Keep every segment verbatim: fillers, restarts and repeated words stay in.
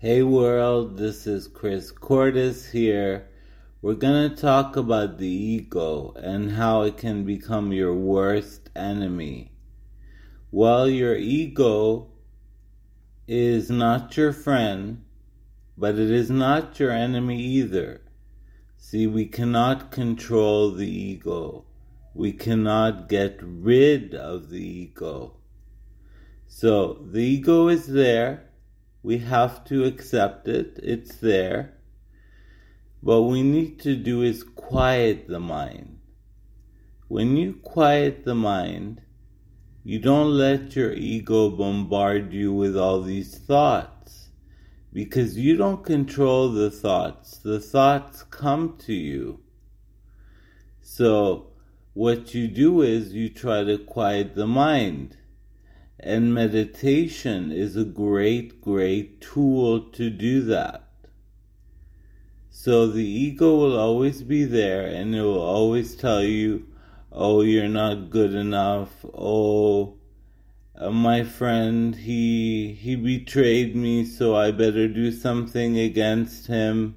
Hey world, this is Chris Cordes here. We're going to talk about the ego and how it can become your worst enemy. Well, your ego is not your friend, but it is not your enemy either. See, we cannot control the ego. We cannot get rid of the ego. So, the ego is there. We have to accept it. It's there. What we need to do is quiet the mind. When you quiet the mind, you don't let your ego bombard you with all these thoughts, because you don't control the thoughts. The thoughts come to you. So what you do is you try to quiet the mind. And meditation is a great, great tool to do that. So the ego will always be there, and it will always tell you, oh, you're not good enough. Oh, uh, my friend, he, he betrayed me, so I better do something against him.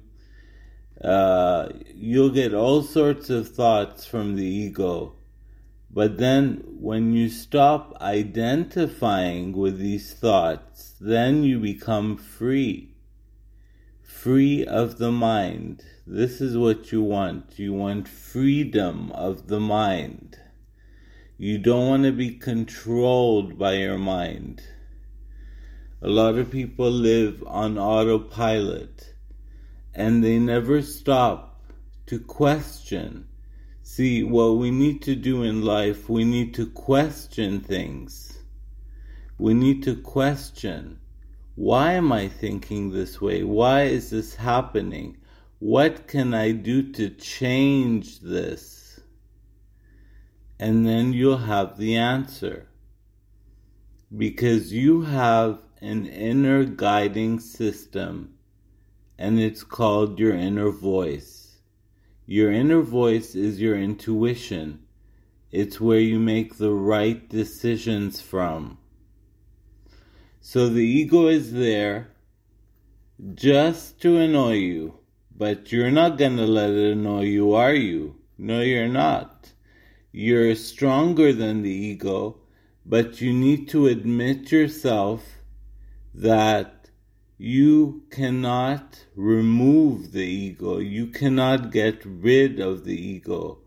Uh, you'll get all sorts of thoughts from the ego. But then when you stop identifying with these thoughts, then you become free, free of the mind. This is what you want. You want freedom of the mind. You don't want to be controlled by your mind. A lot of people live on autopilot, and they never stop to question. See, what we need to do in life, we need to question things. We need to question, why am I thinking this way? Why is this happening? What can I do to change this? And then you'll have the answer. Because you have an inner guiding system, and it's called your inner voice. Your inner voice is your intuition. It's where you make the right decisions from. So the ego is there just to annoy you, but you're not going to let it annoy you, are you? No, you're not. You're stronger than the ego, but you need to admit yourself that you cannot remove the ego. You cannot get rid of the ego.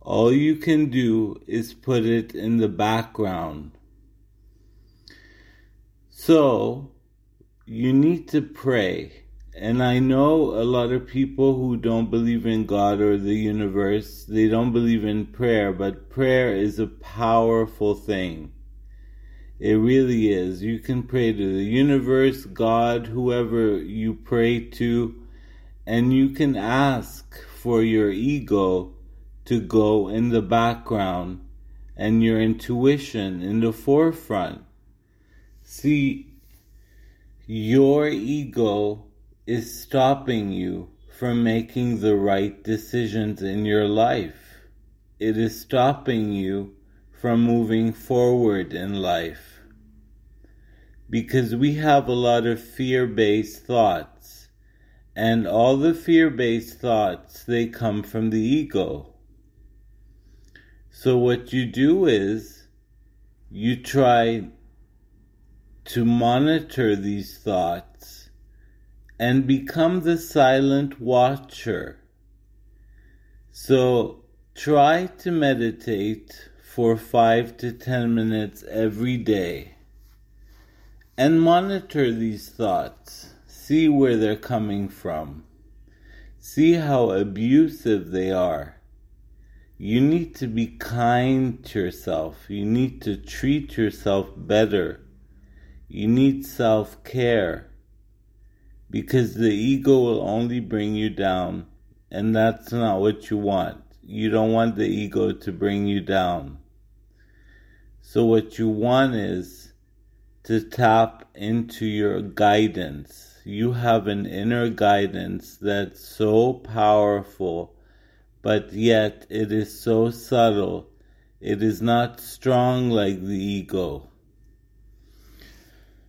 All you can do is put it in the background. So, you need to pray. And I know a lot of people who don't believe in God or the universe, they don't believe in prayer, but prayer is a powerful thing. It really is. You can pray to the universe, God, whoever you pray to, and you can ask for your ego to go in the background and your intuition in the forefront. See, your ego is stopping you from making the right decisions in your life. It is stopping you from moving forward in life. Because we have a lot of fear-based thoughts. And all the fear-based thoughts, they come from the ego. So what you do is, you try to monitor these thoughts and become the silent watcher. So try to meditate for five to ten minutes every day. And monitor these thoughts. See where they're coming from. See how abusive they are. You need to be kind to yourself. You need to treat yourself better. You need self-care. Because the ego will only bring you down. And that's not what you want. You don't want the ego to bring you down. So what you want is to tap into your guidance. You have an inner guidance that's so powerful, but yet it is so subtle. It is not strong like the ego.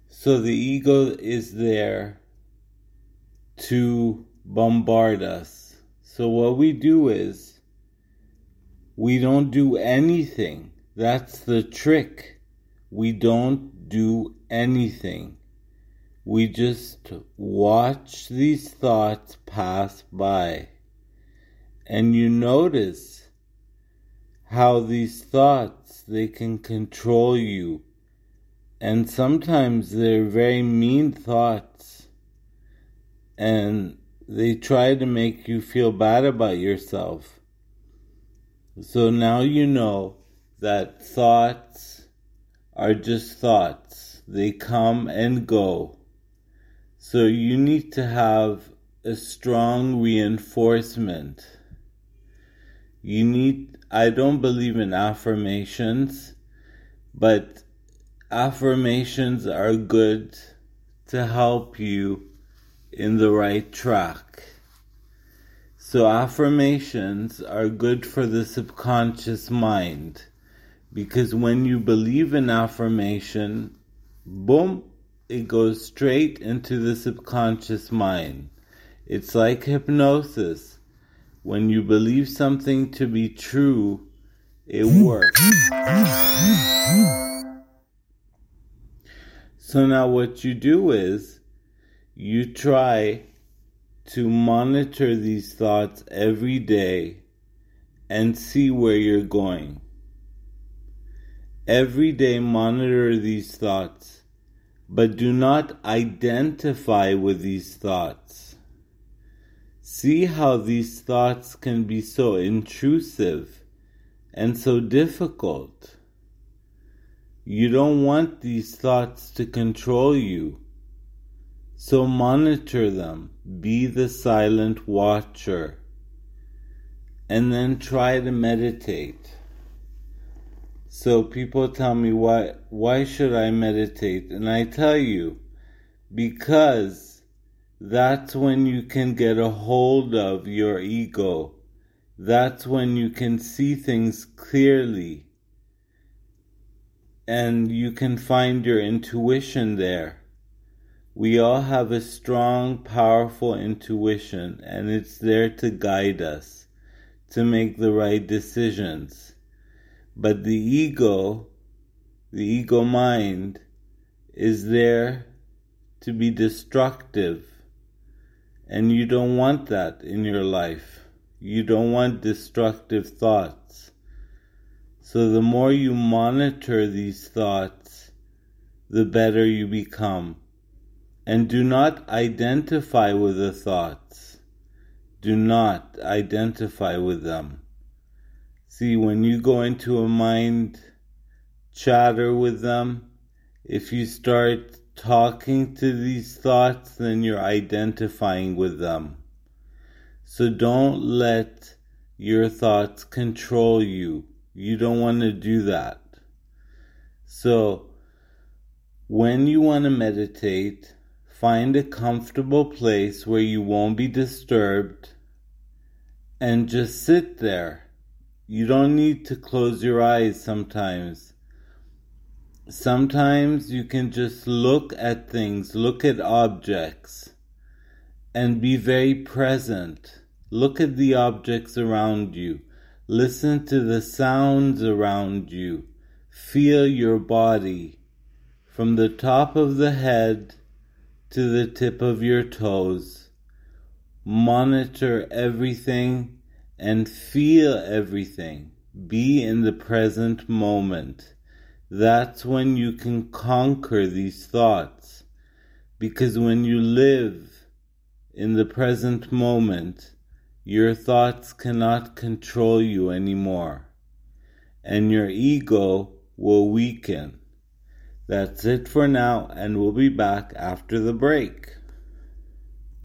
So the ego is there to bombard us. So what we do is we don't do anything. That's the trick. We don't do anything. We just watch these thoughts pass by. And you notice how these thoughts, they can control you. And sometimes they're very mean thoughts. And they try to make you feel bad about yourself. So now you know that thoughts are just thoughts. They come and go. So you need to have a strong reinforcement. You need, I don't believe in affirmations, but affirmations are good to help you in the right track. So affirmations are good for the subconscious mind, because when you believe in affirmation, boom, it goes straight into the subconscious mind. It's like hypnosis. When you believe something to be true, it works. So now what you do is you try to monitor these thoughts every day and see where you're going. Every day monitor these thoughts, but do not identify with these thoughts. See how these thoughts can be so intrusive and so difficult. You don't want these thoughts to control you. So monitor them. Be the silent watcher. And then try to meditate. So people tell me, why, why should I meditate? And I tell you, because that's when you can get a hold of your ego. That's when you can see things clearly. And you can find your intuition there. We all have a strong, powerful intuition, and it's there to guide us, to make the right decisions. But the ego, the ego mind, is there to be destructive, and you don't want that in your life. You don't want destructive thoughts. So the more you monitor these thoughts, the better you become. And do not identify with the thoughts. Do not identify with them. See, when you go into a mind chatter with them, if you start talking to these thoughts, then you're identifying with them. So don't let your thoughts control you. You don't want to do that. So when you want to meditate, find a comfortable place where you won't be disturbed and just sit there. You don't need to close your eyes sometimes. Sometimes you can just look at things, look at objects, and be very present. Look at the objects around you. Listen to the sounds around you. Feel your body from the top of the head to the tip of your toes. Monitor everything and feel everything. Be in the present moment. That's when you can conquer these thoughts. Because when you live in the present moment, your thoughts cannot control you anymore. And your ego will weaken. That's it for now, and we'll be back after the break.